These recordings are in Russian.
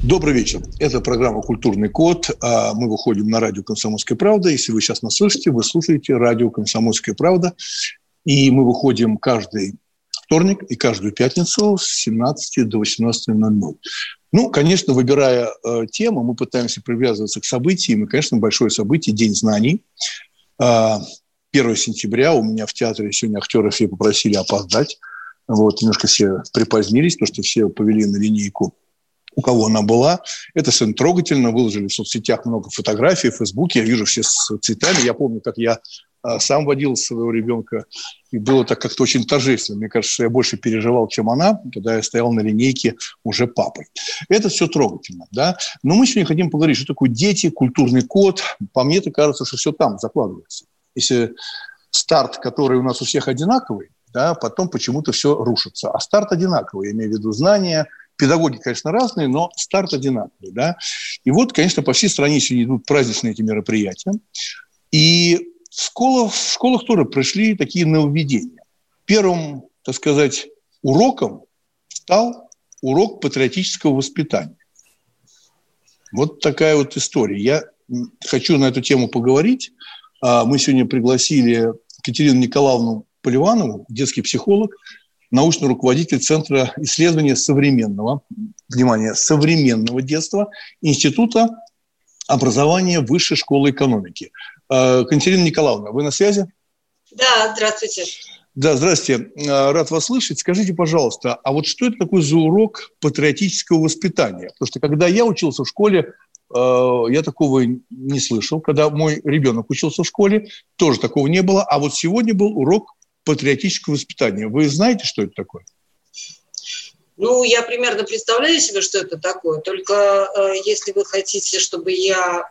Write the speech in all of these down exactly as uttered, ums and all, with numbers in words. Добрый вечер. Это программа «Культурный код». Мы выходим на радио «Комсомольская правда». Если вы сейчас нас слышите, вы слушаете радио «Комсомольская правда». И мы выходим каждый вторник и каждую пятницу с семнадцати до восемнадцати ноль-ноль. Ну, конечно, выбирая э, тему, мы пытаемся привязываться к событиям. И, конечно, большое событие – День знаний. Э, первого сентября у меня в театре сегодня актеры все попросили опоздать. Вот, немножко все припозднились, потому что все повели на линейку, у кого она была. Это совершенно трогательно. Выложили в соцсетях много фотографий, в Фейсбуке. Я вижу все с цветами. Я помню, как я сам водил своего ребенка. И было так как-то очень торжественно. Мне кажется, что я больше переживал, чем она, когда я стоял на линейке уже папой. Это все трогательно. Да? Но мы сегодня хотим поговорить, что такое дети, культурный код. По мне, это кажется, что все там закладывается. Если старт, который у нас у всех одинаковый, да, потом почему-то все рушится. А старт одинаковый. Я имею в виду знания. Педагоги, конечно, разные, но старт одинаковый. Да? И вот, конечно, по всей стране сегодня идут праздничные эти мероприятия. И в школах, в школах тоже пришли такие нововведения. Первым, так сказать, уроком стал урок патриотического воспитания. Вот такая вот история. Я хочу на эту тему поговорить. Мы сегодня пригласили Екатерину Николаевну Поливанову, детский психолог, научный руководитель Центра исследования современного, внимание, современного детства Института образования Высшей школы экономики. Екатерина Николаевна, вы на связи? Да, здравствуйте. Да, здравствуйте. Рад вас слышать. Скажите, пожалуйста, а вот что это такое за урок патриотического воспитания? Потому что когда я учился в школе, я такого не слышал. Когда мой ребенок учился в школе, тоже такого не было. А вот сегодня был урок патриотического воспитания. Вы знаете, что это такое? Ну, я примерно представляю себе, что это такое. Только э, если вы хотите, чтобы я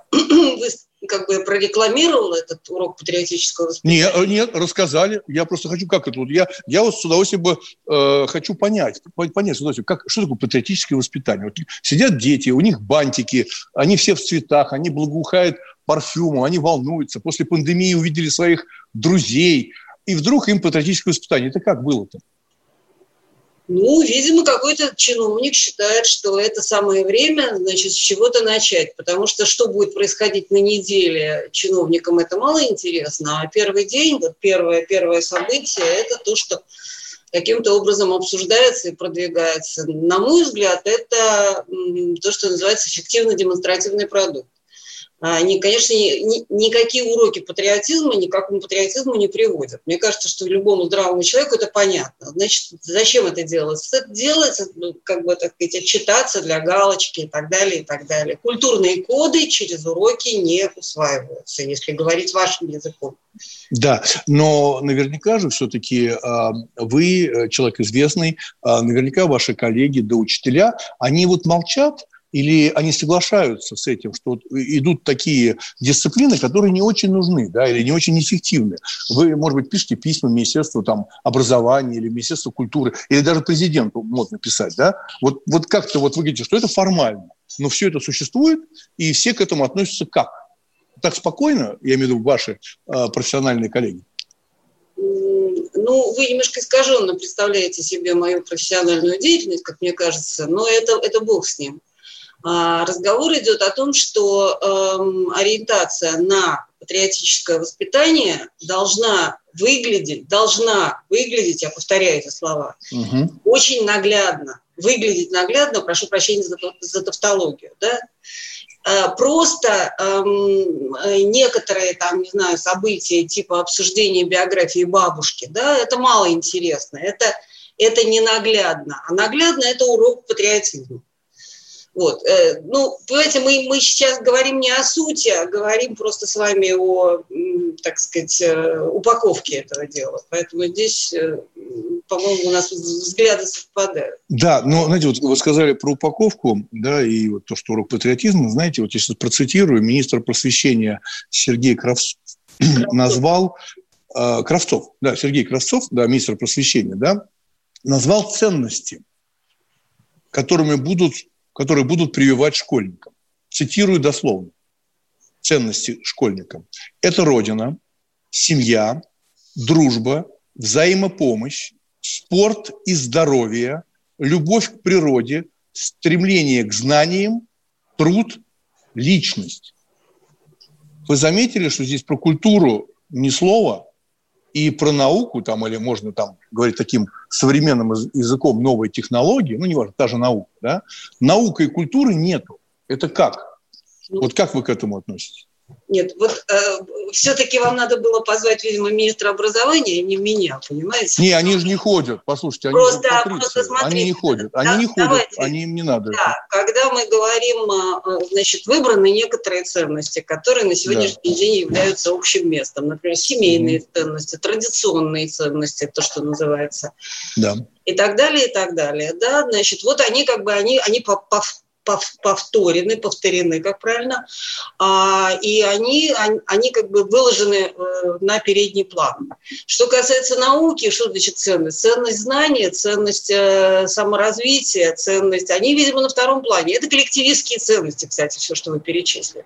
как бы прорекламировала этот урок патриотического воспитания. Нет, нет, рассказали. Я просто хочу, как это. Вот я, я вот с удовольствием бы э, хочу понять, понять с удовольствием, как, что такое патриотическое воспитание. Вот сидят дети, у них бантики, они все в цветах, они благоухают парфюмом, они волнуются. После пандемии увидели своих друзей. И вдруг им патриотическое воспитание. Это как было-то? Ну, видимо, какой-то чиновник считает, что это самое время, значит, с чего-то начать. Потому что что будет происходить на неделе чиновникам, это мало интересно. А первый день, вот первое, первое событие, это то, что каким-то образом обсуждается и продвигается. На мой взгляд, это то, что называется эффективно-демонстративный продукт. Они, конечно, ни, никакие уроки патриотизма никакому патриотизму не приводят. Мне кажется, что любому здравому человеку это понятно. Значит, зачем это делается? Это делается, ну, как бы, так сказать, отчитаться для галочки и так далее, и так далее. Культурные коды через уроки не усваиваются, если говорить вашим языком. Да, но наверняка же все-таки вы, человек известный, наверняка ваши коллеги, да учителя, они вот молчат, или они соглашаются с этим, что идут такие дисциплины, которые не очень нужны, да, или не очень эффективны. Вы, может быть, пишете письма Министерству там, образования или Министерству культуры, или даже президенту модно писать. Да? Вот, вот как-то вот вы говорите, что это формально, но все это существует, и все к этому относятся как? Так спокойно, я имею в виду ваши э, профессиональные коллеги? Ну, вы немножко искаженно представляете себе мою профессиональную деятельность, как мне кажется, но это, это бог с ним. Разговор идет о том, что эм, ориентация на патриотическое воспитание должна выглядеть, должна выглядеть, я повторяю эти слова, угу. очень наглядно, выглядеть наглядно, прошу прощения за, за тавтологию, да? э, просто эм, некоторые там, не знаю, события типа обсуждения биографии бабушки, да, это мало интересно, это, это не наглядно, а наглядно это урок патриотизма. Вот. Ну, понимаете, мы, мы сейчас говорим не о сути, а говорим просто с вами о, так сказать, упаковке этого дела. Поэтому здесь по-моему, у нас взгляды совпадают. Да, но, знаете, вот вы сказали про упаковку, да, и вот то, что урок патриотизма, знаете, вот я сейчас процитирую, министр просвещения Сергей Кравцов назвал... Э, Кравцов, да, Сергей Кравцов, да, министр просвещения, да, назвал ценности, которыми будут, которые будут прививать школьникам. Цитирую дословно. Ценности школьникам. Это родина, семья, дружба, взаимопомощь, спорт и здоровье, любовь к природе, стремление к знаниям, труд, личность. Вы заметили, что здесь про культуру ни слова, и про науку, там, или можно там говорить таким современным языком, новые технологии, ну, неважно, та же наука, да? Наука и культуры нету. Это как? Вот как вы к этому относитесь? Нет, вот э, все-таки вам надо было позвать, видимо, министра образования, не меня, понимаете? Не, они же не ходят, послушайте, они просто, просто смотрите, они не ходят, да, они не давайте, ходят, они им не надо. Да, когда мы говорим, значит, выбраны некоторые ценности, которые на сегодняшний да. день являются общим местом, например, семейные mm-hmm. ценности, традиционные ценности, то, что называется, да. и так далее, и так далее, да, значит, вот они как бы, они, они по, по повторены, повторены, как правильно, и они, они как бы выложены на передний план. Что касается науки, что значит ценность? Ценность знания, ценность саморазвития, ценность, они, видимо, на втором плане. Это коллективистские ценности, кстати, все, что вы перечислили.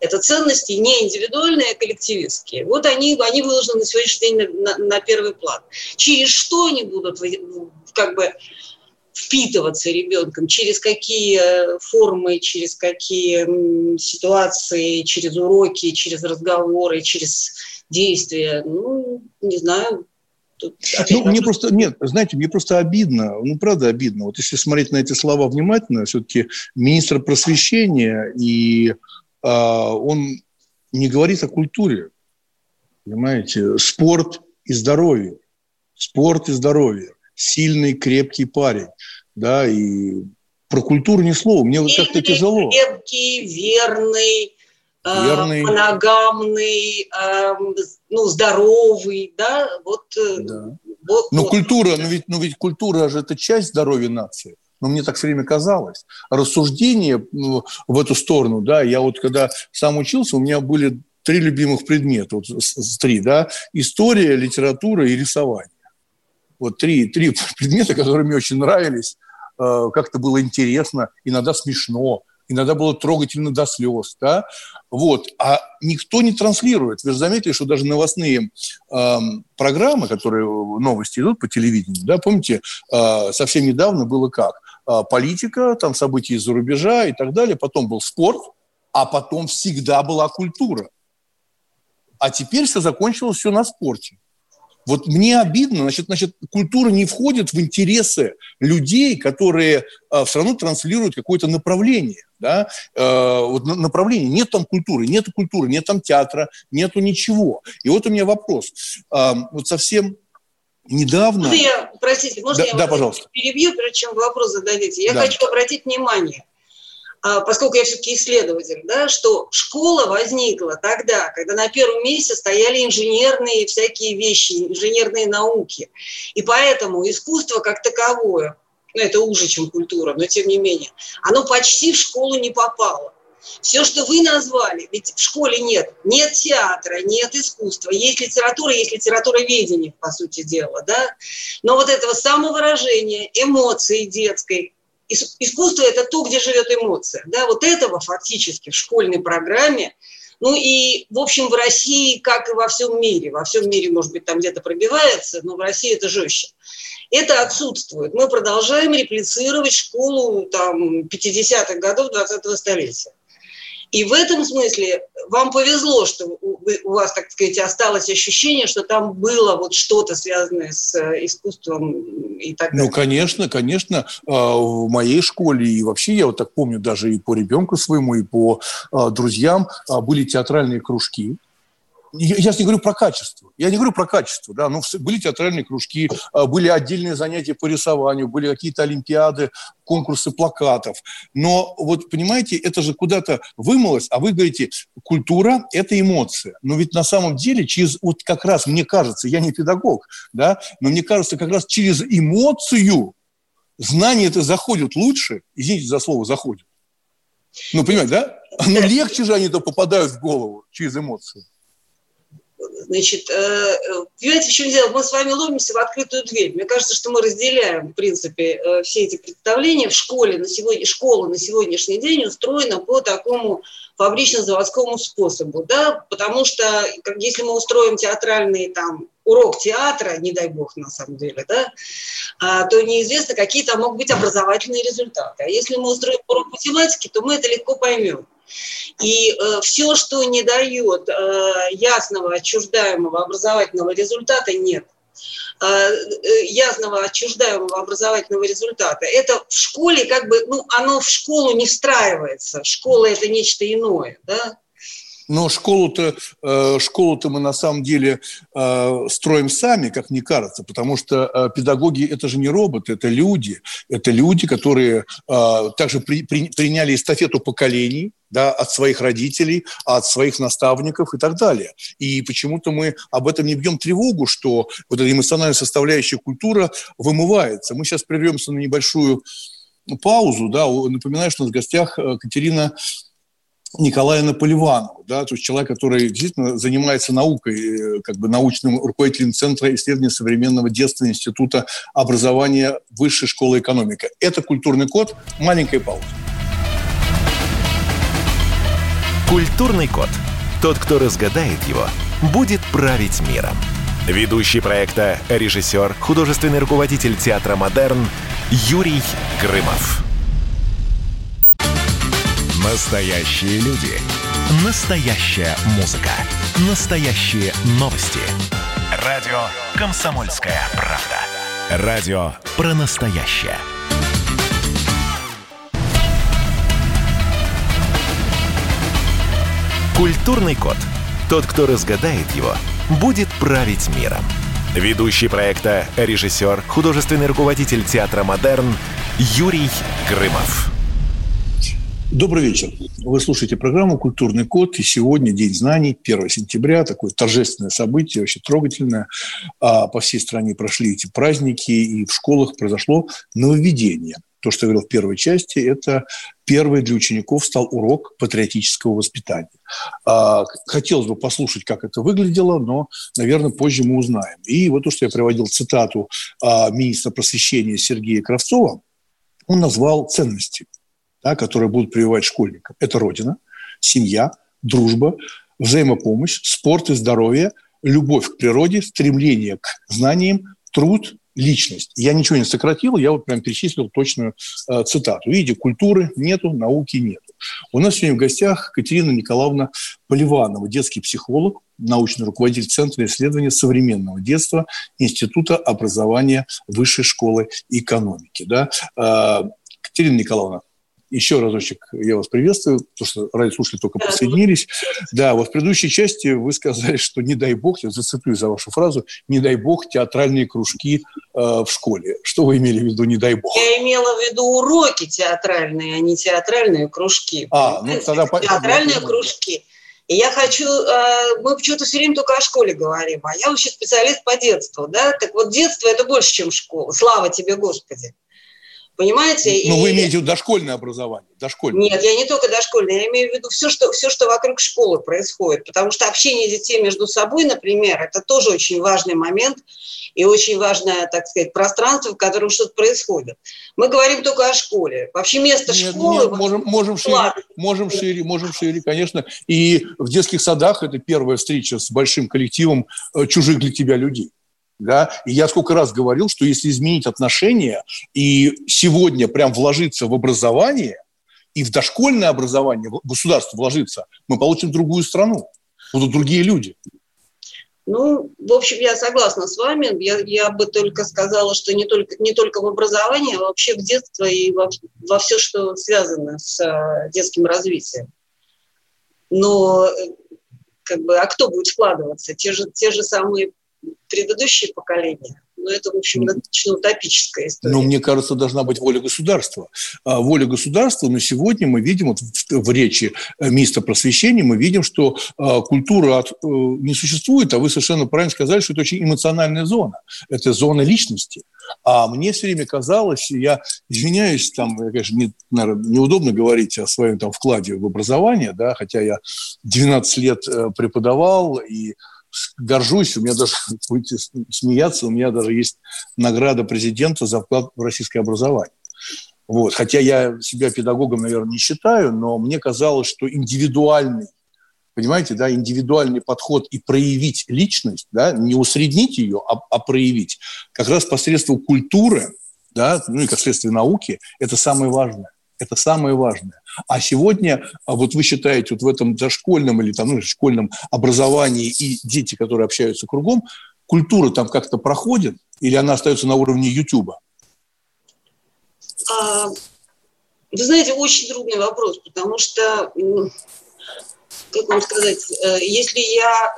Это ценности не индивидуальные, а коллективистские. Вот они, они выложены на сегодняшний день на, на первый план. Через что они будут, как бы, впитываться ребенком, через какие формы, через какие ситуации, через уроки, через разговоры, через действия, ну, не знаю. Тут ну, мне просто, нет, знаете, мне просто обидно, ну, правда обидно. Вот если смотреть на эти слова внимательно, все-таки министр просвещения, и э, он не говорит о культуре, понимаете, спорт и здоровье, спорт и здоровье. Сильный, крепкий парень, да, и про культуру ни слова, мне вот как-то тяжело. Крепкий, верный, верный. Э, моногамный, э, ну, здоровый, да, вот. Да. вот но вот. Культура, ну ведь, ну ведь культура же это часть здоровья нации. Но мне так все время казалось. Рассуждение ну, в эту сторону, да, я вот когда сам учился, у меня были три любимых предмета, вот три, да, история, литература и рисование. Вот три, три предмета, которые мне очень нравились, э, как-то было интересно, иногда смешно, иногда было трогательно до слез, да, вот, а никто не транслирует, вы же заметили, что даже новостные э, программы, которые новости идут по телевидению, да, помните, э, совсем недавно было как, э, политика, там события из-за рубежа и так далее, потом был спорт, а потом всегда была культура, а теперь все закончилось все на спорте. Вот мне обидно, значит, значит, культура не входит в интересы людей, которые э, все равно транслируют какое-то направление, да, э, вот направление, нет там культуры, нет культуры, нет там театра, нету ничего. И вот у меня вопрос, э, вот совсем недавно... Можно я, простите, можно да, я да, пожалуйста. перебью, прежде чем вопрос зададите? Я да. хочу обратить внимание, поскольку я все-таки исследователь, да, что школа возникла тогда, когда на первом месте стояли инженерные всякие вещи, инженерные науки. И поэтому искусство как таковое, ну это уже, чем культура, но тем не менее, оно почти в школу не попало. Все, что вы назвали, ведь в школе нет, нет театра, нет искусства, есть литература, есть литературоведение, по сути дела, да. Но вот этого самовыражения, эмоций детской, искусство – это то, где живет эмоция. Да? Вот этого фактически в школьной программе. Ну и, в общем, в России, как и во всем мире, во всем мире, может быть, там где-то пробивается, но в России это жестче. Это отсутствует. Мы продолжаем реплицировать школу там, пятидесятых годов двадцатого столетия. И в этом смысле вам повезло, что у вас, так сказать, осталось ощущение, что там было вот что-то связанное с искусством и так далее. Ну, конечно, конечно. В моей школе, и вообще, я вот так помню, даже и по ребенку своему, и по друзьям, были театральные кружки. Я сейчас не говорю про качество. Я не говорю про качество. Да, но были театральные кружки, были отдельные занятия по рисованию, были какие-то олимпиады, конкурсы плакатов. Но вот, понимаете, это же куда-то вымылось, а вы говорите, культура – это эмоция. Но ведь на самом деле через, вот как раз, мне кажется, я не педагог, да, но мне кажется, как раз через эмоцию знания это заходят лучше, извините за слово «заходят». Ну, понимаете, да? Но легче же они-то попадают в голову через эмоции. Значит, понимаете, в чем дело? Мы с вами ломимся в открытую дверь. Мне кажется, что мы разделяем, в принципе, все эти представления в школе. На сегодня, школа на сегодняшний день устроена по такому фабрично-заводскому способу, да, потому что если мы устроим театральный там урок театра, не дай бог, на самом деле, да, то неизвестно, какие там могут быть образовательные результаты. А если мы устроим урок математики, то мы это легко поймем. И э, все, что не дает э, ясного, отчуждаемого образовательного результата, нет. Э, ясного, отчуждаемого образовательного результата. Это в школе как бы, ну, оно в школу не встраивается. Школа – это нечто иное, да? Но школу-то, э, школу-то мы на самом деле э, строим сами, как мне кажется, потому что э, педагоги – это же не роботы, это люди. Это люди, которые э, также при, при, приняли эстафету поколений, да, от своих родителей, от своих наставников и так далее. И почему-то мы об этом не бьем тревогу, что вот эта эмоциональная составляющая культура вымывается. Мы сейчас прервемся на небольшую паузу. Да. Напоминаю, что у нас в гостях Екатерина Николаевна Поливанова, да, то есть человек, который действительно занимается наукой, как бы научным руководителем Центра исследования современного детства Института образования Высшей школы экономики. Это «Культурный код». Маленькая пауза. «Культурный код». Тот, кто разгадает его, будет править миром. Ведущий проекта, режиссер, художественный руководитель Театра Модерн Юрий Грымов. Настоящие люди. Настоящая музыка. Настоящие новости. Радио «Комсомольская правда». Радио «Про настоящее». «Культурный код». Тот, кто разгадает его, будет править миром. Ведущий проекта, режиссер, художественный руководитель Театра Модерн Юрий Грымов. Добрый вечер. Вы слушаете программу «Культурный код». И сегодня День знаний, первое сентября. Такое торжественное событие, вообще трогательное. А по всей стране прошли эти праздники, и в школах произошло нововведение. То, что я говорил в первой части, это первый для учеников стал урок патриотического воспитания. Хотелось бы послушать, как это выглядело, но, наверное, позже мы узнаем. И вот то, что я приводил цитату министра просвещения Сергея Кравцова, он назвал ценности, да, которые будут прививать школьникам. Это родина, семья, дружба, взаимопомощь, спорт и здоровье, любовь к природе, стремление к знаниям, труд, личность. Я ничего не сократил, я вот прям перечислил точную э, цитату. Видите, культуры нету, науки нету. У нас сегодня в гостях Екатерина Николаевна Поливанова, детский психолог, научный руководитель Центра исследования современного детства Института образования Высшей школы экономики. Да? Э, Екатерина Николаевна, еще разочек я вас приветствую, потому что радиослушатели только присоединились. Да, вот в предыдущей части вы сказали, что не дай бог, я зацеплюсь за вашу фразу, не дай бог театральные кружки э, в школе. Что вы имели в виду, не дай бог? Я имела в виду уроки театральные, а не театральные кружки. А, ну, тогда театральные по... кружки. И я хочу, мы почему-то все время только о школе говорим, а я вообще специалист по детству, да? Так вот, детство – это больше, чем школа. Слава тебе, Господи. Понимаете? Ну, и... вы имеете в виду дошкольное образование? Дошкольное. Нет, я не только дошкольное, я имею в виду все что, все, что вокруг школы происходит, потому что общение детей между собой, например, это тоже очень важный момент и очень важное, так сказать, пространство, в котором что-то происходит. Мы говорим только о школе. Вообще место нет, школы... Нет, можем, можем, шире, можем шире, можем шире, конечно. И в детских садах это первая встреча с большим коллективом чужих для тебя людей. Да? И я сколько раз говорил, что если изменить отношения и сегодня прям вложиться в образование и в дошкольное образование, в государство вложиться, мы получим другую страну, будут другие люди. Ну, в общем, я согласна с вами. Я, я бы только сказала, что не только, не только в образовании, а вообще в детстве и во, во все, что связано с детским развитием. Но... как бы, а кто будет вкладываться? Те же, те же самые предыдущие поколения. Но это, в общем, достаточно утопическая история. Но мне кажется, должна быть воля государства. Воля государства, но сегодня мы видим, вот в речи министра просвещения, мы видим, что культура от, не существует, а вы совершенно правильно сказали, что это очень эмоциональная зона. Это зона личности. А мне все время казалось, я извиняюсь, там, я, конечно, не, наверное, неудобно говорить о своем там, вкладе в образование, да, хотя я двенадцать лет преподавал и горжусь, у меня даже, будете смеяться, у меня даже есть награда президента за вклад в российское образование. Вот. Хотя я себя педагогом, наверное, не считаю, но мне казалось, что индивидуальный, понимаете, да, индивидуальный подход и проявить личность, да, не усреднить ее, а, а проявить, как раз посредством культуры, да, ну и как следствие науки, это самое важное. Это самое важное. А сегодня, вот вы считаете, вот в этом дошкольном или там, ну, школьном образовании и дети, которые общаются кругом, культура там как-то проходит или она остается на уровне Ютуба? А, вы знаете, очень трудный вопрос, потому что, как вам сказать, если я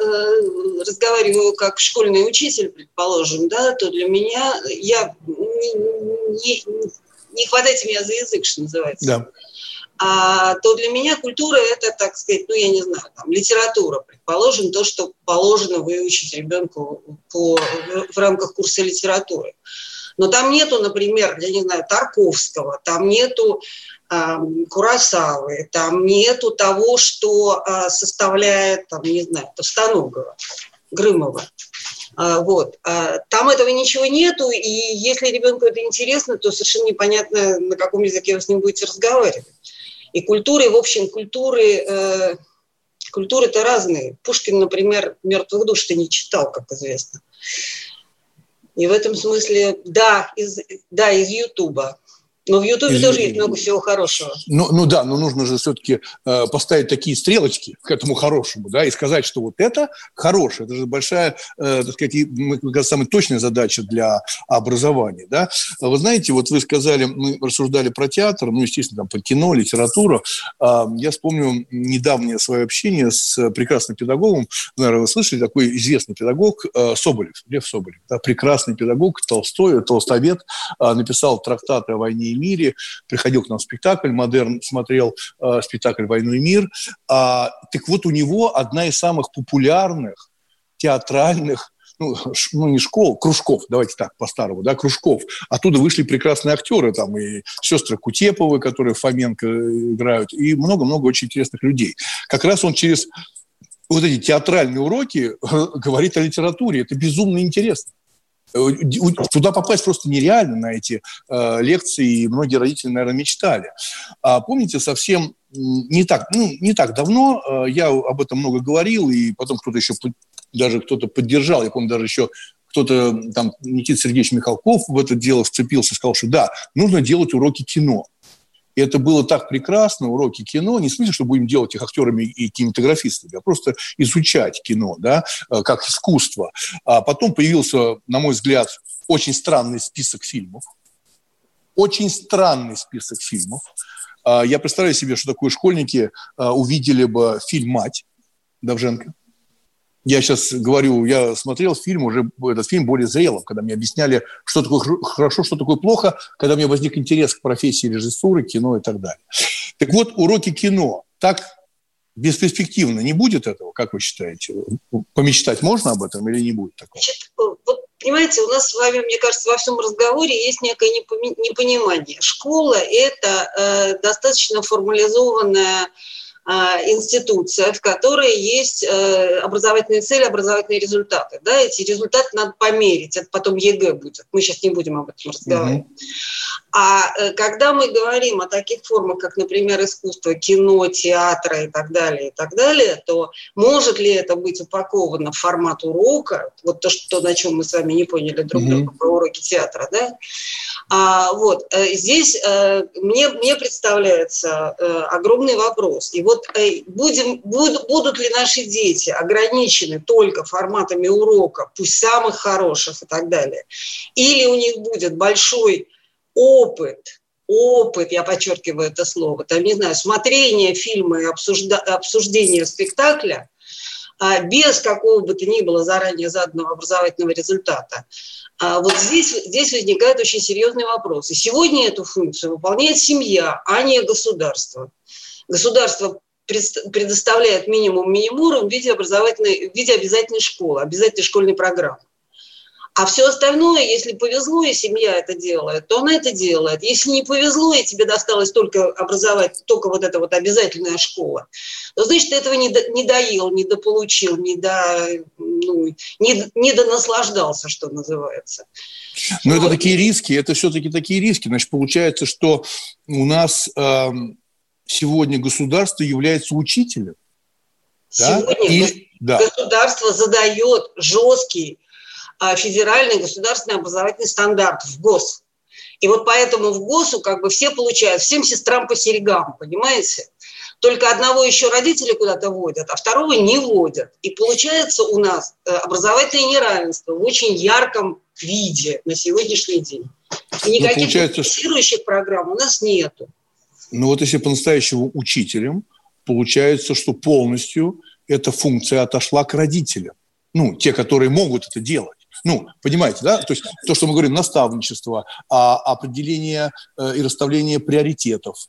разговариваю как школьный учитель, предположим, да, то для меня я не... не не хватайте меня за язык, что называется, да. а, то для меня культура – это, так сказать, ну, я не знаю, там, литература, предположим, то, что положено выучить ребенку по, в, в рамках курса литературы. Но там нету, например, я не знаю, Тарковского, там нету э, Куросавы, там нету того, что э, составляет, там, не знаю, Товстоногова, Грымова. Вот. Там этого ничего нету, и если ребенку это интересно, то совершенно непонятно, на каком языке вы с ним будете разговаривать. И культуры, в общем, культуры, э, культуры-то разные. Пушкин, например, «Мёртвых душ»-то не читал, как известно. И в этом смысле, да, из, да, из Ютуба. Но в Ютубе тоже есть много всего хорошего. Ну, ну да, но нужно же все-таки э, поставить такие стрелочки к этому хорошему, да, и сказать, что вот это хорошее. Это же большая, э, так сказать, самая точная задача для образования, да. Вы знаете, вот вы сказали, мы рассуждали про театр, ну, естественно, там, про кино, литературу. Э, я вспомнил недавнее свое общение с прекрасным педагогом, наверное, вы слышали, такой известный педагог э, Соболев, Лев Соболев, да, прекрасный педагог, Толстой, толстовед, э, написал трактаты о войне и мире, приходил к нам в спектакль, «Модерн», смотрел э, спектакль «Войну и мир». А, так вот, у него одна из самых популярных театральных, ну, ш, ну не школ, кружков, давайте так, по-старому, да, кружков. Оттуда вышли прекрасные актеры, там и сестры Кутеповы, которые Фоменко играют, и много-много очень интересных людей. Как раз он через вот эти театральные уроки говорит о литературе. Это безумно интересно. Туда попасть просто нереально на эти э, лекции, и многие родители, наверное, мечтали. А помните, совсем не так, ну, не так давно, э, я об этом много говорил, и потом кто-то еще, даже кто-то поддержал, я помню, даже еще кто-то, там, Никита Сергеевич Михалков в это дело вцепился, сказал, что да, нужно делать уроки кино. И это было так прекрасно, уроки кино, не в смысле, что будем делать их актерами и кинематографистами, а просто изучать кино, да, как искусство. А потом появился, на мой взгляд, очень странный список фильмов. Очень странный список фильмов. Я представляю себе, что такое школьники увидели бы фильм «Мать» Довженко. Я сейчас говорю, я смотрел фильм, уже этот фильм более зрелым, когда мне объясняли, что такое хорошо, что такое плохо, когда у меня возник интерес к профессии режиссуры, кино и так далее. Так вот, уроки кино. Так бесперспективно не будет этого, как вы считаете? Помечтать можно об этом или не будет такого? Значит, вот, понимаете, у нас с вами, мне кажется, во всем разговоре есть некое непонимание. Школа – это э, достаточно формализованная институция, в которой есть образовательные цели, образовательные результаты. Да, эти результаты надо померить, это потом ЕГЭ будет. Мы сейчас не будем об этом разговаривать. Mm-hmm. А когда мы говорим о таких формах, как, например, искусство, кино, театра и так далее, и так далее, то может ли это быть упаковано в формат урока, вот то, что, на чем мы с вами не поняли друг mm-hmm. друга про уроки театра, да? А, вот, здесь а, мне, мне представляется а, огромный вопрос. И вот а, будем, буд, будут ли наши дети ограничены только форматами урока, пусть самых хороших и так далее, или у них будет большой опыт, опыт, я подчеркиваю это слово, там, не знаю, смотрение фильма и обсужда, обсуждение спектакля, без какого бы то ни было заранее заданного образовательного результата. Вот здесь, здесь возникает очень серьезный вопрос. И сегодня эту функцию выполняет семья, а не государство. Государство предоставляет минимум минимум в виде образовательной, в виде обязательной школы, обязательной школьной программы. А все остальное, если повезло, и семья это делает, то она это делает. Если не повезло, и тебе досталось только образовать, только вот эта вот обязательная школа, то, значит, ты этого не, до, не доел, не дополучил, не, до, ну, не, не донаслаждался, что называется. Но вот. Это такие риски, это все-таки такие риски. Значит, получается, что у нас э, сегодня государство является учителем. Сегодня да? И, государство да. задает жесткий федеральный государственный образовательный стандарт в ГОС. И вот поэтому в ГОСу как бы все получают, всем сестрам по серьгам, понимаете? Только одного еще родители куда-то водят, а второго не водят. И получается у нас образовательное неравенство в очень ярком виде на сегодняшний день. И никаких ну, получается... фиксирующих программ у нас нету. Ну вот если по-настоящему учителям, получается, что полностью эта функция отошла к родителям. Ну, те, которые могут это делать. Ну, понимаете, да? То есть то, что мы говорим, наставничество, определение и расставление приоритетов.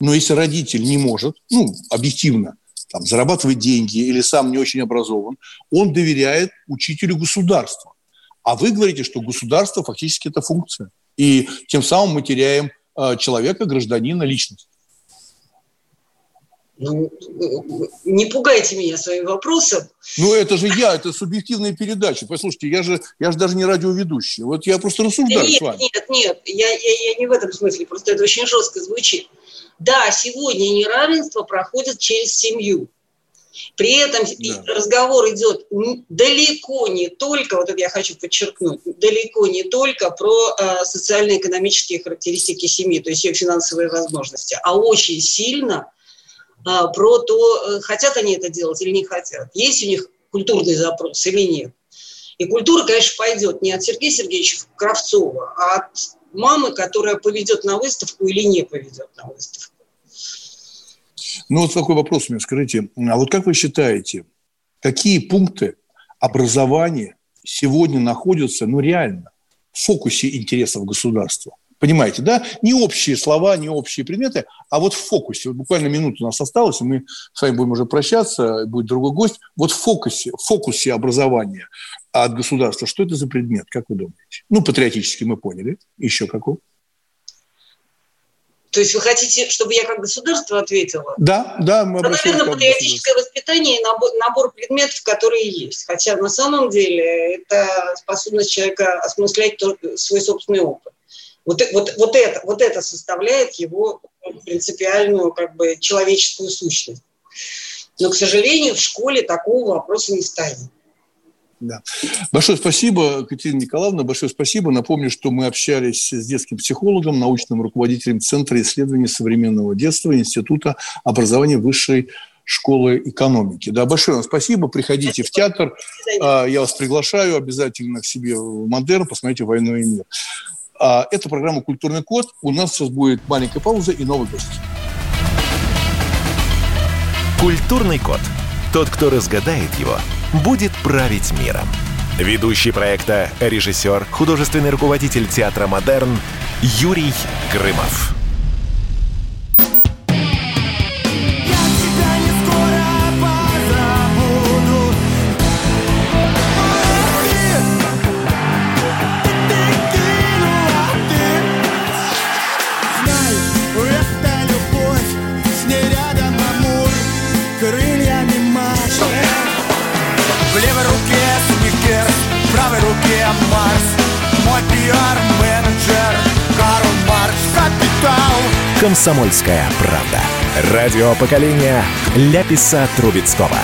Но если родитель не может, ну, объективно, там, зарабатывать деньги или сам не очень образован, он доверяет учителю государства. А вы говорите, что государство фактически это функция. И тем самым мы теряем человека, гражданина, личность. Ну, не пугайте меня своим вопросом. Ну, это же я, это субъективная передача. Послушайте, я же, я же даже не радиоведущий. Вот я просто рассуждаю нет, с вами. Нет, нет, я, я, я не в этом смысле. Просто это очень жестко звучит. Да, сегодня неравенство проходит через семью. При этом да. разговор идет далеко не только, вот это я хочу подчеркнуть, далеко не только про э, социально-экономические характеристики семьи, то есть ее финансовые возможности, а очень сильно про то, хотят они это делать или не хотят, есть у них культурный запрос или нет. И культура, конечно, пойдет не от Сергея Сергеевича Кравцова, а от мамы, которая поведет на выставку или не поведет на выставку. Ну вот такой вопрос у меня, скажите. А вот как вы считаете, какие пункты образования сегодня находятся, ну реально, в фокусе интересов государства? Понимаете, да? Не общие слова, не общие предметы, а вот в фокусе. Вот буквально минута у нас осталась, и мы с вами будем уже прощаться, будет другой гость. Вот в фокусе, в фокусе образования от государства. Что это за предмет, как вы думаете? Ну, патриотический мы поняли. Еще какой? То есть вы хотите, чтобы я как государство ответила? Да, да. Мы наверное, патриотическое воспитание и набор, набор предметов, которые есть. Хотя на самом деле это способность человека осмыслять свой собственный опыт. Вот, вот, вот, это, вот это составляет его принципиальную как бы, человеческую сущность. Но, к сожалению, в школе такого вопроса не стоит. Да. Большое спасибо, Екатерина Николаевна, большое спасибо. Напомню, что мы общались с детским психологом, научным руководителем Центра исследований современного детства Института образования Высшей школы экономики. Да, большое вам спасибо. Приходите спасибо. В театр. Спасибо. Я вас приглашаю обязательно к себе в Модерн. Посмотрите «Войну и мир». Это программа «Культурный код». У нас сейчас будет маленькая пауза и новый гость. «Культурный код». Тот, кто разгадает его, будет править миром. Ведущий проекта, режиссер, художественный руководитель театра «Модерн» Юрий Грымов. «Комсомольская правда». Радио поколения Ляписа Трубецкого.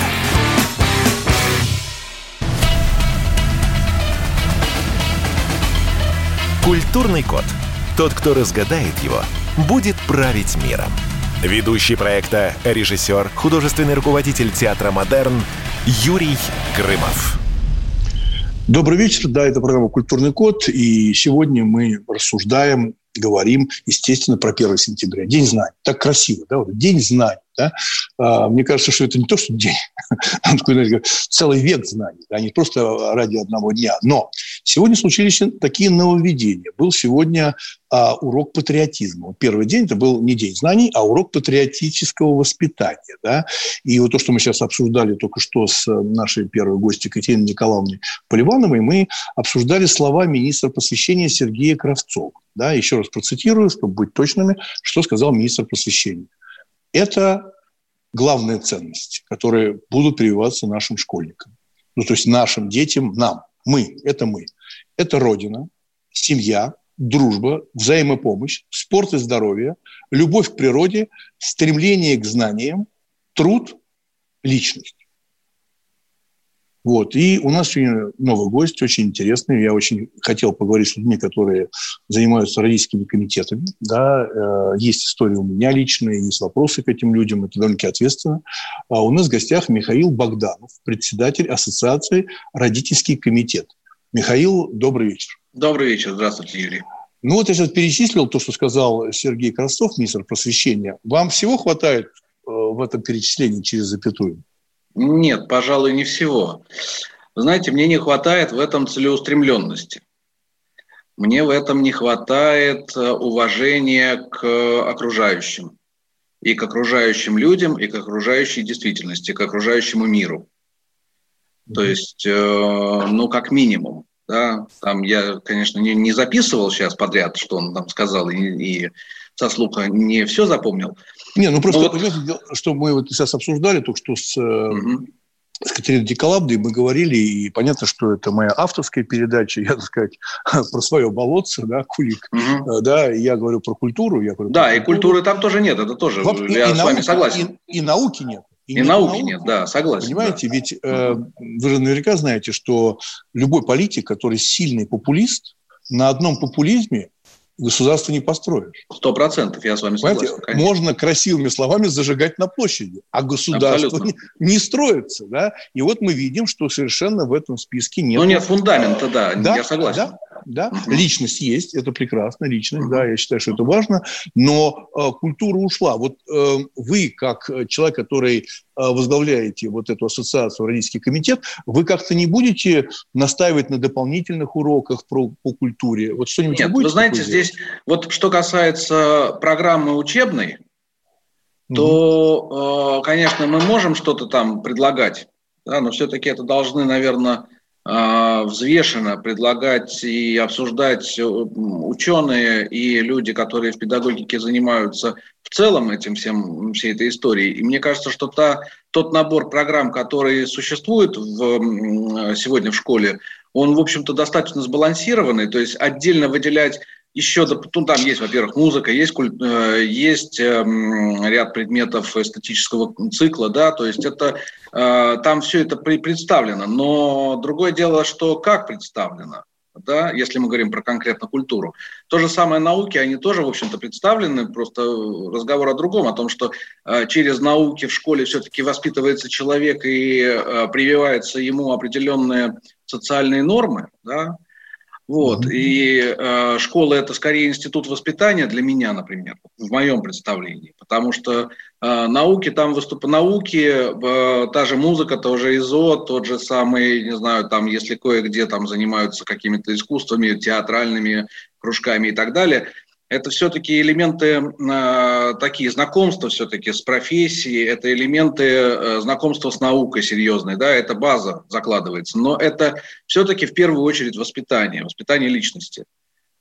«Культурный код». Тот, кто разгадает его, будет править миром. Ведущий проекта, режиссер, художественный руководитель театра «Модерн» Юрий Грымов. Добрый вечер. Да, это программа «Культурный код». И сегодня мы рассуждаем, говорим, естественно, про первое сентября. День знаний. Так красиво, да? Вот, День знаний. Да? А, мне кажется, что это не то, что день, а целый век знаний, да, не просто ради одного дня. Но сегодня случились такие нововведения. Был сегодня а, урок патриотизма. Первый день – это был не день знаний, а урок патриотического воспитания. Да? И вот то, что мы сейчас обсуждали только что с нашей первой гостью Екатериной Николаевной Поливановой, мы обсуждали слова министра просвещения Сергея Кравцова. Да? Еще раз процитирую, чтобы быть точными, что сказал министр просвещения. Это главная ценность, которая будут прививаться нашим школьникам. Ну, то есть нашим детям, нам. Мы – это мы. Это родина, семья, дружба, взаимопомощь, спорт и здоровье, любовь к природе, стремление к знаниям, труд, личность. Вот. И у нас сегодня новый гость, очень интересный. Я очень хотел поговорить с людьми, которые занимаются родительскими комитетами. Да? Есть история у меня личная, есть вопросы к этим людям, это довольно-таки ответственно. А у нас в гостях Михаил Богданов, председатель Ассоциации «Родительский комитет». Михаил, добрый вечер. Добрый вечер. Здравствуйте, Юрий. Ну вот я сейчас перечислил то, что сказал Сергей Кравцов, министр просвещения. Вам всего хватает в этом перечислении через запятую? Нет, пожалуй, не всего. Вы знаете, мне не хватает в этом целеустремленности. Мне в этом не хватает уважения к окружающим. И к окружающим людям, и к окружающей действительности, к окружающему миру. То есть, ну, как минимум. Да? Там я, конечно, не записывал сейчас подряд, что он там сказал, и, и со слуха не все запомнил. Не, ну просто, ну, вот... что мы вот сейчас обсуждали, только что с, угу. с Катериной Николаевной мы говорили, и понятно, что это моя авторская передача, я, так сказать, про свое болотце, да, кулик, угу. да, и я говорю про культуру. Я говорю, да, про и культуру. Культуры там тоже нет, это тоже, Во- я с науки, вами согласен. И, и науки нет. И, и науки, науки нет, да, согласен. Понимаете, да. ведь э, вы же наверняка знаете, что любой политик, который сильный популист, на одном популизме государство не построишь. Сто процентов, я с вами согласен. Можно красивыми словами зажигать на площади, а государство не, не строится. Да? И вот мы видим, что совершенно в этом списке нет... Ну, нет фундамента, да, да, я согласен. Да? Да? Uh-huh. Личность есть, это прекрасно, личность, uh-huh. да, я считаю, что это важно, но э, культура ушла. Вот э, вы, как человек, который э, возглавляете вот эту ассоциацию, родительский комитет, вы как-то не будете настаивать на дополнительных уроках про, по культуре? Вот что-нибудь Нет, вы знаете, здесь, вот что касается программы учебной, uh-huh. то, э, конечно, мы можем что-то там предлагать, да, но все-таки это должны, наверное... взвешенно предлагать и обсуждать ученые и люди, которые в педагогике занимаются в целом этим всем, всей этой историей. И мне кажется, что та, тот набор программ, который существует в, сегодня в школе, он, в общем-то, достаточно сбалансированный. То есть отдельно выделять еще... Ну, там есть, во-первых, музыка, есть, культ, есть ряд предметов эстетического цикла, да, то есть это... Там все это представлено, но другое дело, что как представлено, да, если мы говорим про конкретно культуру. То же самое науки, они тоже, в общем-то, представлены, просто разговор о другом, о том, что через науки в школе все-таки воспитывается человек и прививаются ему определенные социальные нормы, да, вот, mm-hmm. и э, школа – это скорее институт воспитания для меня, например, в моем представлении, потому что э, науки, там выступы науки, э, та же музыка, то же ИЗО, тот же самый, не знаю, там, если кое-где там занимаются какими-то искусствами, театральными кружками и так далее, это все-таки элементы, э, такие знакомства все-таки с профессией, это элементы э, знакомства с наукой серьезной, да, это база закладывается, но это все-таки в первую очередь воспитание, воспитание личности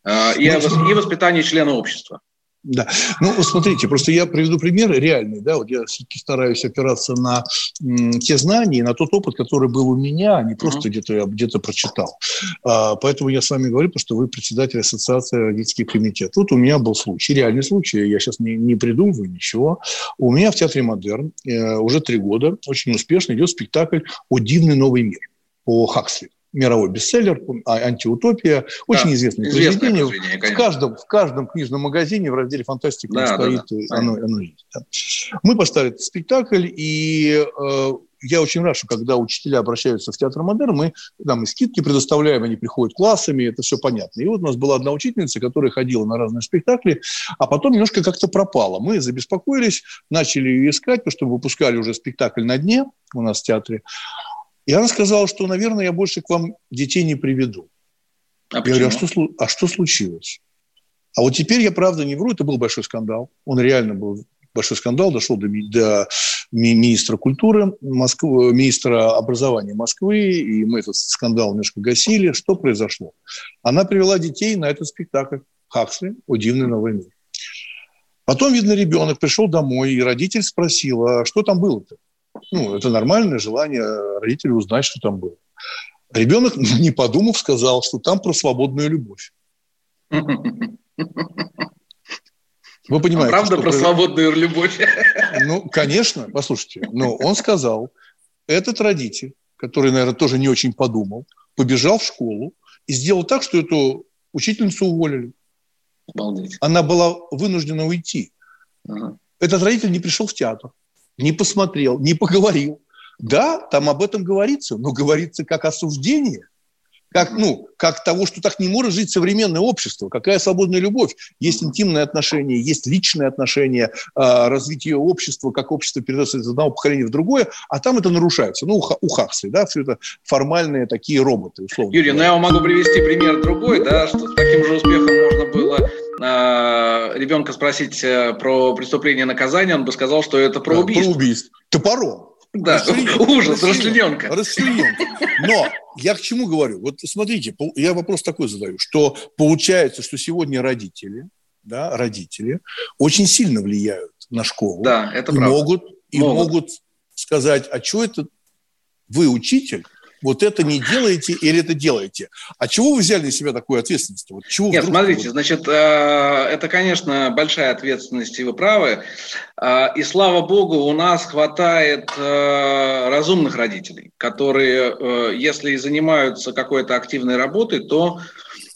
э, и, и воспитание члена общества. Да. Ну, смотрите, просто я приведу пример реальный, да, вот я все-таки стараюсь опираться на м, те знания, на тот опыт, который был у меня, а не просто mm-hmm. где-то я где-то прочитал. А, поэтому я с вами говорю, потому что вы председатель Ассоциации «Родительский комитет». Тут у меня был случай, реальный случай, я сейчас не, не придумываю ничего. У меня в Театре Модерн э, уже три года очень успешно идет спектакль «О дивный новый мир» по Хаксли. Мировой бестселлер, антиутопия, очень да, известное, известное произведение. произведение в, каждом, в каждом книжном магазине в разделе «Фантастика» да, стоит, да, да. Оно, оно есть. Да. Мы поставили спектакль, и э, я очень рад, что когда учителя обращаются в Театр Модерн, мы там и скидки предоставляем, они приходят классами, это все понятно. И вот у нас была одна учительница, которая ходила на разные спектакли, а потом немножко как-то пропала. Мы забеспокоились, начали ее искать, потому что выпускали уже спектакль «На дне» у нас в театре. И она сказала, что, наверное, я больше к вам детей не приведу. А я почему? говорю, а что, а что случилось? А вот теперь я, правда, не вру, это был большой скандал. Он реально был большой скандал, дошел до, до министра культуры Москвы, министра образования Москвы, и мы этот скандал немножко гасили. Что произошло? Она привела детей на этот спектакль Хаксли «О дивный новый мир». Потом, видно, ребенок пришел домой, и родитель спросил, а что там было-то? Ну, это нормальное желание родителей узнать, что там было. Ребенок, не подумав, сказал, что там про свободную любовь. Вы понимаете, а правда про свободную любовь? Ну, конечно, послушайте. Но он сказал, этот родитель, который, наверное, тоже не очень подумал, побежал в школу и сделал так, что эту учительницу уволили. Обалдеть. Она была вынуждена уйти. Ага. Этот родитель не пришел в театр, не посмотрел, не поговорил. Да, там об этом говорится, но говорится как осуждение, как, ну, как того, что так не может жить современное общество. Какая свободная любовь? Есть интимные отношения, есть личные отношения, развитие общества, как общество передается из одного поколения в другое, а там это нарушается. Ну, у Хаксли, да, все это формальные такие роботы, условно. Юрий, ну я вам могу привести пример другой, да, что с таким же успехом можно было... ребенка спросить про «Преступление и наказание», он бы сказал, что это про да, убийство. Про убийство. Топором. Да, расчлененка. Ужас, расчлененка. Расчлененка. Но я к чему говорю? Вот смотрите, я вопрос такой задаю, что получается, что сегодня родители, да, родители очень сильно влияют на школу. Да, это и правда. Могут, и могут. могут сказать, а что это вы, учитель, вот это не делаете или это делаете? А чего вы взяли на себя такую ответственность? Вот чего Нет, вдруг... смотрите, значит, это, конечно, большая ответственность, и вы правы. И, слава богу, у нас хватает разумных родителей, которые, если занимаются какой-то активной работой, то,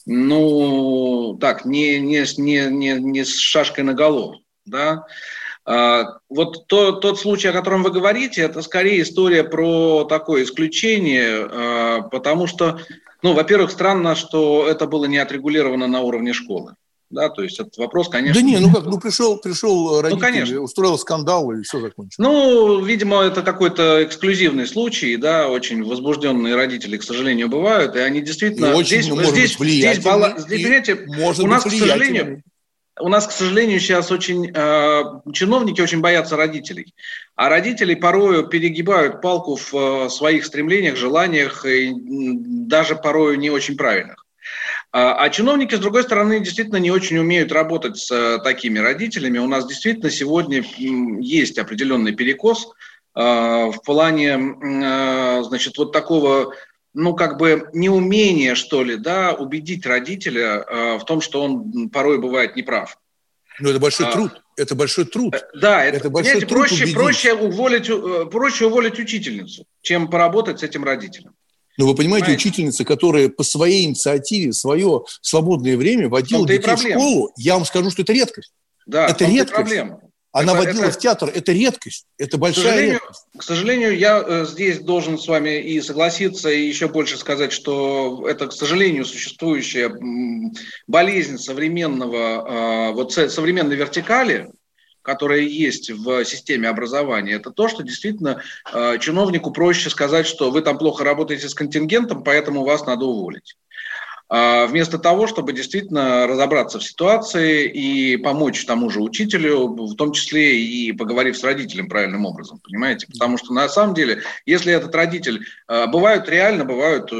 ну, так, не, не, не, не, не с шашкой наголо, да. Вот то, тот случай, о котором вы говорите, это скорее история про такое исключение, потому что, ну, во-первых, странно, что это было не отрегулировано на уровне школы. Да, то есть этот вопрос, конечно... Да не, ну как, ну пришел, пришел родитель, ну, конечно. Устроил скандал, и все закончилось. Ну, видимо, это какой-то эксклюзивный случай, да, очень возбужденные родители, к сожалению, бывают, и они действительно... И очень, здесь, ну, может здесь, быть, влиятельны, здесь, и понимаете, может у нас, быть, к сожалению... У нас, к сожалению, сейчас очень э, чиновники очень боятся родителей, а родители порою перегибают палку в э, своих стремлениях, желаниях, и даже порою не очень правильных. А, а чиновники, с другой стороны, действительно не очень умеют работать с э, такими родителями. У нас действительно сегодня есть определенный перекос э, в плане э, значит, вот такого... ну, как бы неумение, что ли, да, убедить родителя э, в том, что он порой бывает неправ. Ну, это большой а, труд. Это большой труд. Да, это, это большой труд проще, проще, уволить, проще уволить учительницу, чем поработать с этим родителем. Ну, вы понимаете, понимаете? Учительница, которая по своей инициативе, свое свободное время водила детей в школу, я вам скажу, что это редкость. Да, это редкость. Она это, водила это, в театр. Это редкость. Это большая к сожалению, редкость. К сожалению, я э, здесь должен с вами и согласиться, и еще больше сказать, что это, к сожалению, существующая м, болезнь современного, э, вот современной вертикали, которая есть в системе образования. Это то, что действительно э, чиновнику проще сказать, что вы там плохо работаете с контингентом, поэтому вас надо уволить. Вместо того, чтобы действительно разобраться в ситуации и помочь тому же учителю, в том числе и поговорив с родителем правильным образом, понимаете? Потому что на самом деле, если этот родитель... Бывают реально, бывают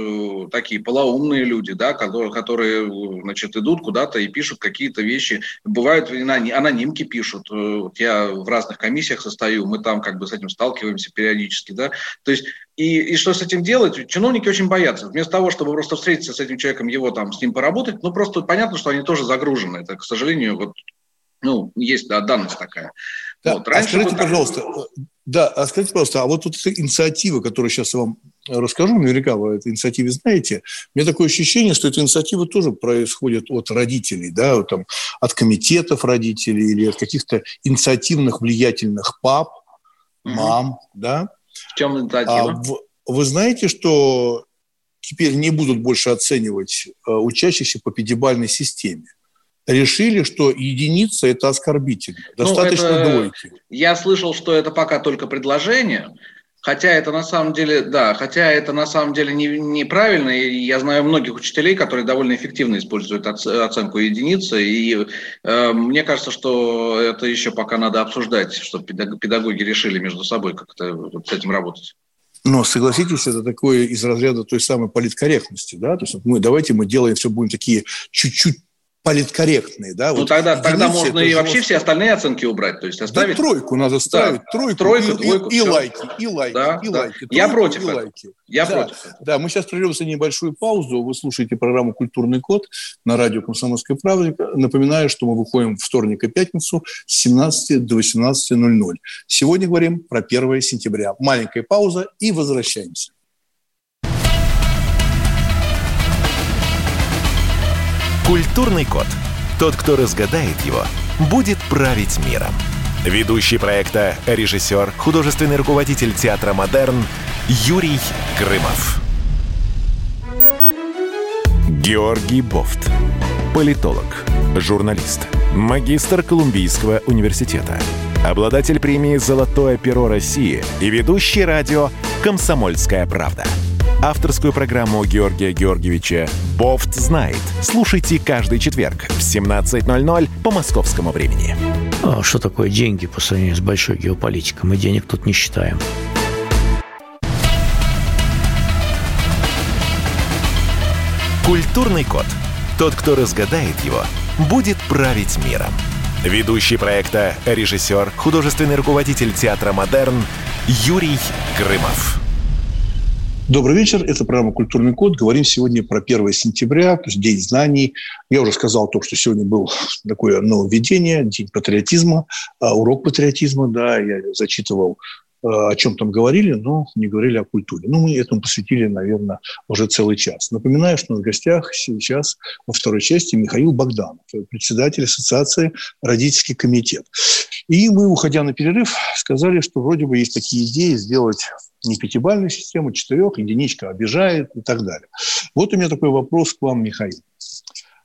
такие полоумные люди, да, которые, значит, идут куда-то и пишут какие-то вещи. Бывают анонимки пишут. Вот я в разных комиссиях состою, мы там как бы с этим сталкиваемся периодически, да. То есть И, и что с этим делать? Чиновники очень боятся. Вместо того, чтобы просто встретиться с этим человеком, его там с ним поработать, ну просто понятно, что они тоже загружены. Это, к сожалению, вот, ну, есть да, данность такая. Да. Вот. А скажите, вот так... пожалуйста, да, а скажите, пожалуйста, а вот, вот эта инициатива, которую сейчас я вам расскажу, наверняка вы эту инициативу знаете, у меня такое ощущение, что эта инициатива тоже происходит от родителей, да, вот там, от комитетов родителей или от каких-то инициативных влиятельных пап, мам, mm-hmm. да. В чем инициатива? А в, вы знаете, что теперь не будут больше оценивать учащихся по пятибалльной системе. Решили, что единица – это оскорбительно. Достаточно ну, это... двойки. Я слышал, что это пока только предложение. Хотя это на самом деле, да, хотя это на самом деле не, неправильно. Я знаю многих учителей, которые довольно эффективно используют оценку единицы. И э, мне кажется, что это еще пока надо обсуждать, чтобы педагоги решили между собой как-то вот с этим работать. Но согласитесь, это такое из разряда той самой политкорректности, да? То есть мы давайте мы делаем все будем такие чуть-чуть политкорректные, да? Ну вот тогда, тогда можно и вообще все остальные оценки убрать, то есть оставить. Да, тройку надо ставить, да. тройку, тройку, и, тройку и, и лайки, и лайки, да, и да. лайки. Я против и лайки. Я да, против. Да, мы сейчас прервемся на небольшую паузу. Вы слушаете программу «Культурный код» на радио «Комсомольская правда». Напоминаю, что мы выходим вторник и пятницу с семнадцати до восемнадцати ноль-ноль. Сегодня говорим про первое сентября. Маленькая пауза и возвращаемся. Культурный код. Тот, кто разгадает его, будет править миром. Ведущий проекта, режиссер, художественный руководитель Театра Модерн Юрий Грымов. Георгий Бовт. Политолог, журналист, магистр Колумбийского университета, обладатель премии «Золотое перо России» и ведущий радио «Комсомольская правда». Авторскую программу Георгия Георгиевича «Бовт знает». Слушайте каждый четверг в семнадцать ноль-ноль по московскому времени. А что такое деньги по сравнению с большой геополитикой? Мы денег тут не считаем. Культурный код. Тот, кто разгадает его, будет править миром. Ведущий проекта, режиссер, художественный руководитель Театра Модерн Юрий Грымов. Добрый вечер. Это программа «Культурный код». Говорим сегодня про первое сентября, то есть День знаний. Я уже сказал то, что сегодня было такое нововведение, День патриотизма, урок патриотизма. Да, я зачитывал, о чем там говорили, но не говорили о культуре. Ну, мы этому посвятили, наверное, уже целый час. Напоминаю, что у нас в гостях сейчас во второй части Михаил Богданов, председатель Ассоциации «Родительский комитет». И мы, уходя на перерыв, сказали, что вроде бы есть такие идеи сделать... не пятибалльную систему, четырех, единичка обижает и так далее. Вот у меня такой вопрос к вам, Михаил.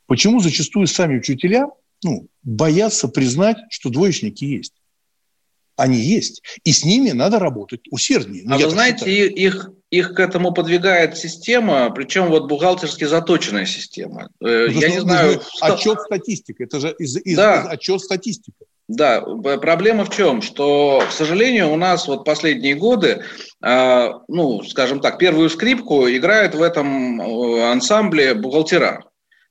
Почему зачастую сами учителя ну, боятся признать, что двоечники есть? Они есть, и с ними надо работать усерднее. Ну, а вы знаете, их, их к этому подвигает система, причем вот бухгалтерски заточенная система. Ну, Я не знаю... Отчет статистика, это же из, из, да. из отчет статистика. Да, проблема в чем? Что, к сожалению, у нас вот последние годы, э, ну, скажем так, первую скрипку играют в этом ансамбле бухгалтера.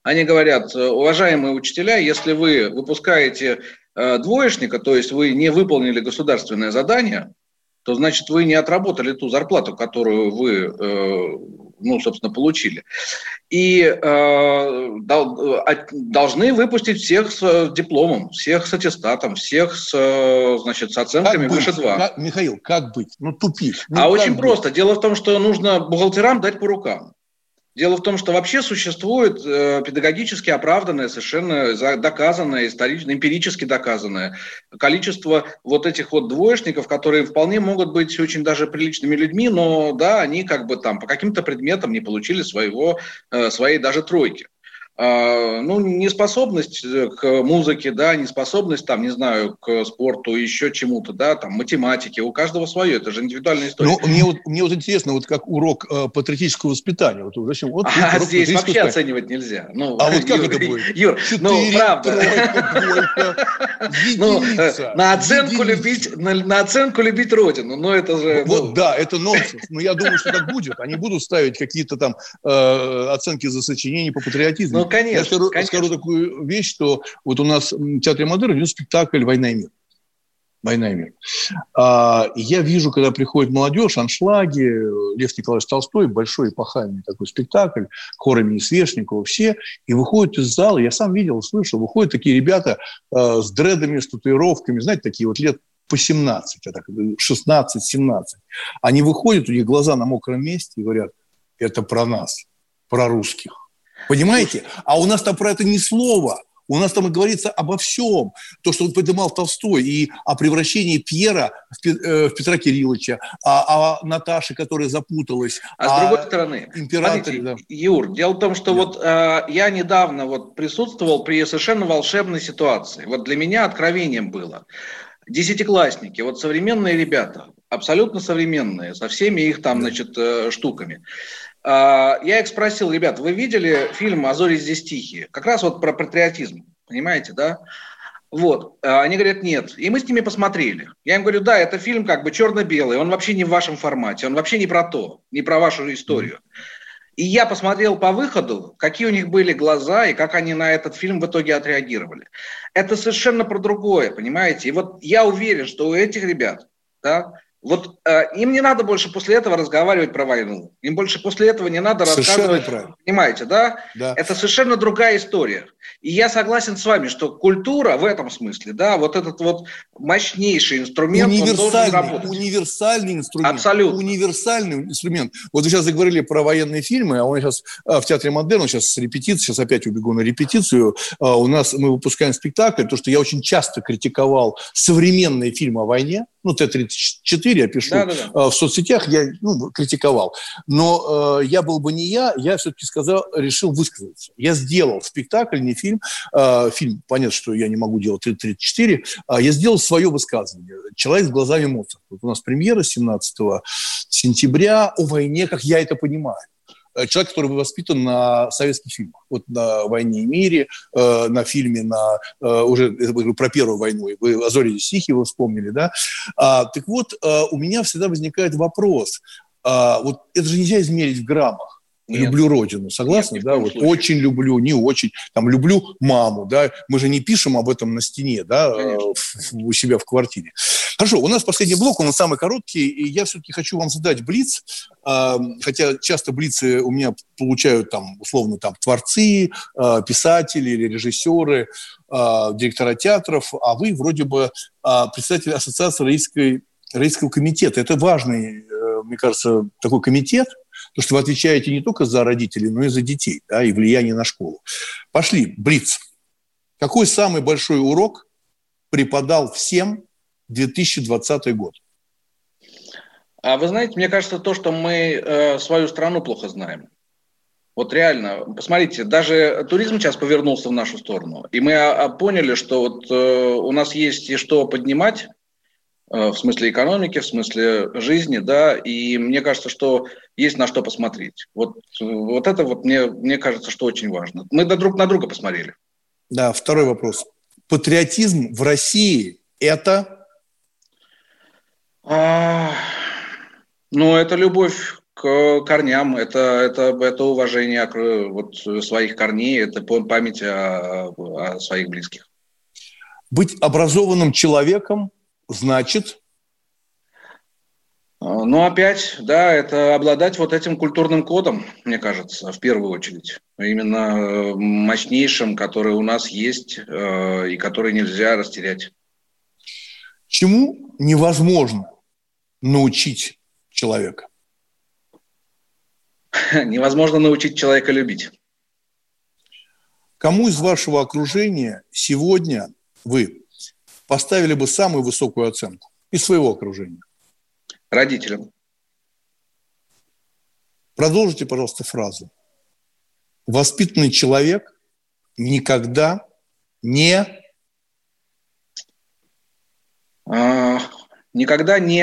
Они говорят, уважаемые учителя, если вы выпускаете э, двоечника, то есть вы не выполнили государственное задание, то, значит, вы не отработали ту зарплату, которую вы, э, ну, собственно, получили. И э, дол, должны выпустить всех с дипломом, всех с аттестатом, всех с, значит, с оценками как выше быть? два. Как, Михаил, как быть? Ну, тупик. Ну, а очень быть? Просто. Дело в том, что нужно бухгалтерам дать по рукам. Дело в том, что вообще существует э, педагогически оправданное, совершенно доказанное, исторически, эмпирически доказанное количество вот этих вот двоечников, которые вполне могут быть очень даже приличными людьми, но да, они как бы там по каким-то предметам не получили своего, э, своей даже тройки. Ну, неспособность к музыке, да, неспособность, там, не знаю, к спорту, еще чему-то, да, там, математике, у каждого свое, это же индивидуальная история. Ну, мне вот, мне вот интересно, вот как урок э, патриотического воспитания, вот зачем? Вот, а здесь вообще воспитания. Оценивать нельзя. Ну, а вот как Юр, это будет? Юр, четыре, ну, правда. Тройка, двойка, единица, ну, на оценку любить, на, на оценку любить родину, но это же... Вот, ну... да, это нонсенс, но я думаю, что так будет, они будут ставить какие-то там э, оценки за сочинение по патриотизму. Ну, конечно, Я скажу, конечно. скажу такую вещь, что вот у нас в Театре Модерн идет спектакль «Война и мир». «Война и мир». А, я вижу, когда приходит молодежь, аншлаги, Лев Николаевич Толстой, большой эпохальный такой спектакль, хор имени Свешникова, все, и выходят из зала, я сам видел, слышал, выходят такие ребята а, с дредами, с татуировками, знаете, такие вот лет по семнадцать, шестнадцать-семнадцать. Они выходят, у них глаза на мокром месте и говорят, это про нас, про русских. Понимаете? А у нас-то про это ни слова. У нас там и говорится обо всем, то, что он поднимал Толстой, и о превращении Пьера в Петра Кирилловича, о, о Наташе, которая запуталась. А с другой стороны, смотрите, да. Юр, дело в том, что да. вот э, я недавно вот присутствовал при совершенно волшебной ситуации. Вот для меня откровением было. Десятиклассники, вот современные ребята, абсолютно современные, со всеми их там, значит, штуками. Я их спросил: ребят, вы видели фильм «А зори здесь тихие»? Как раз вот про патриотизм, понимаете, да? Вот. Они говорят: нет. И мы с ними посмотрели. Я им говорю: да, это фильм как бы черно-белый, он вообще не в вашем формате, он вообще не про то, не про вашу историю. И я посмотрел по выходу, какие у них были глаза и как они на этот фильм в итоге отреагировали. Это совершенно про другое, понимаете? И вот я уверен, что у этих ребят, да, вот э, им не надо больше после этого разговаривать про войну. Им больше после этого не надо совершенно рассказывать. Правильно. Понимаете, да? да? Это совершенно другая история. И я согласен с вами, что культура в этом смысле, да, вот этот вот мощнейший инструмент, он должен работать. Универсальный инструмент. Абсолютно. Универсальный инструмент. Вот вы сейчас заговорили про военные фильмы, а он сейчас в Театре Модерн, он сейчас репетиция, сейчас опять убегу на репетицию. У нас мы выпускаем спектакль, потому что я очень часто критиковал современные фильмы о войне, ну, Т тридцать четыре я пишу, да, да, да. в соцсетях, я ну, критиковал. Но э, я был бы не я, я все-таки сказал, решил высказаться. Я сделал спектакль, не фильм. Э, фильм, понятно, что я не могу делать Т тридцать четыре. Э, я сделал свое высказывание. «Человек с глазами Моцарта». Вот у нас премьера семнадцатого сентября о войне, как я это понимаю. Человек, который был воспитан на советских фильмах. Вот на «Войне и мире», э, на фильме, на, э, уже я говорю, про Первую войну, вы «А зори здесь тихие» его вспомнили, да? А, так вот, э, у меня всегда возникает вопрос. А, вот это же нельзя измерить в граммах. Нет. Люблю родину, согласны? Нет, да, вот очень люблю, не очень. Там люблю маму, да. Мы же не пишем об этом на стене, да, в, у себя в квартире. Хорошо, у нас последний блок, он самый короткий, и я все-таки хочу вам задать блиц, э, хотя часто блицы у меня получают там условно там творцы, э, писатели или режиссеры, э, директора театров, а вы вроде бы э, председатель Ассоциации Российской, Российского комитета. Это важный, э, мне кажется, такой комитет, потому что вы отвечаете не только за родителей, но и за детей, да, и влияние на школу. Пошли, блиц. Какой самый большой урок преподал всем две тысячи двадцатый год? А вы знаете, мне кажется, то, что мы э, свою страну плохо знаем. Вот реально, посмотрите, даже туризм сейчас повернулся в нашу сторону. И мы а, а поняли, что вот, э, у нас есть и что поднимать, в смысле экономики, в смысле жизни, да, и мне кажется, что есть на что посмотреть. Вот, вот это вот мне, мне кажется, что очень важно. Мы друг на друга посмотрели. Да, второй вопрос. Патриотизм в России – это? А, ну, это любовь к корням, это, это, это уважение вот, своих корней, это память о, о своих близких. Быть образованным человеком значит? Ну, опять, да, это обладать вот этим культурным кодом, мне кажется, в первую очередь. Именно мощнейшим, который у нас есть и который нельзя растерять. Чему невозможно научить человека? Невозможно научить человека любить. Кому из вашего окружения сегодня вы поставили бы самую высокую оценку из своего окружения? Родителям. Продолжите, пожалуйста, фразу. Воспитанный человек никогда не... А, никогда не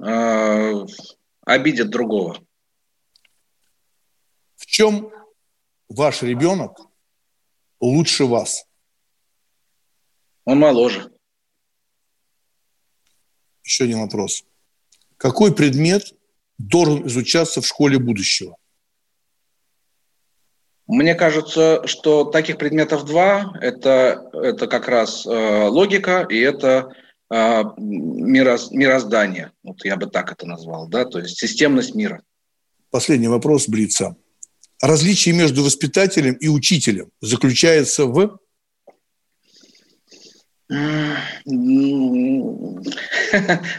а, обидит другого. В чем ваш ребенок лучше вас? Он моложе. Еще один вопрос. Какой предмет должен изучаться в школе будущего? Мне кажется, что таких предметов два. Это, это как раз э, логика и это э, мирос, мироздание. Вот я бы так это назвал, да? То есть системность мира. Последний вопрос блица. Различие между воспитателем и учителем заключается в...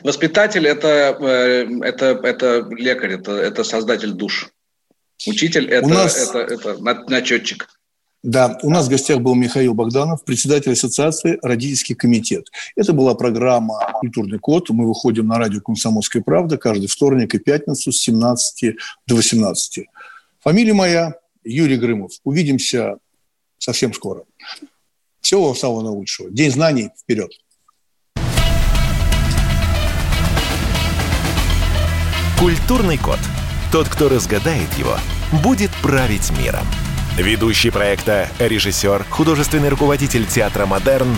Воспитатель – это, это, это лекарь, это, это создатель душ. Учитель – это, нас... это, это, это начетчик. Да, у нас в гостях был Михаил Богданов, председатель ассоциации «Родительский комитет». Это была программа «Культурный код». Мы выходим на радио «Комсомольская правда» каждый вторник и пятницу с семнадцати до восемнадцати. Фамилия моя Юрий Грымов. Увидимся совсем скоро. Всего вам самого наилучшего. День знаний вперед! Культурный код. Тот, кто разгадает его, будет править миром. Ведущий проекта, режиссер, художественный руководитель театра «Модерн»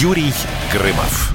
Юрий Грымов.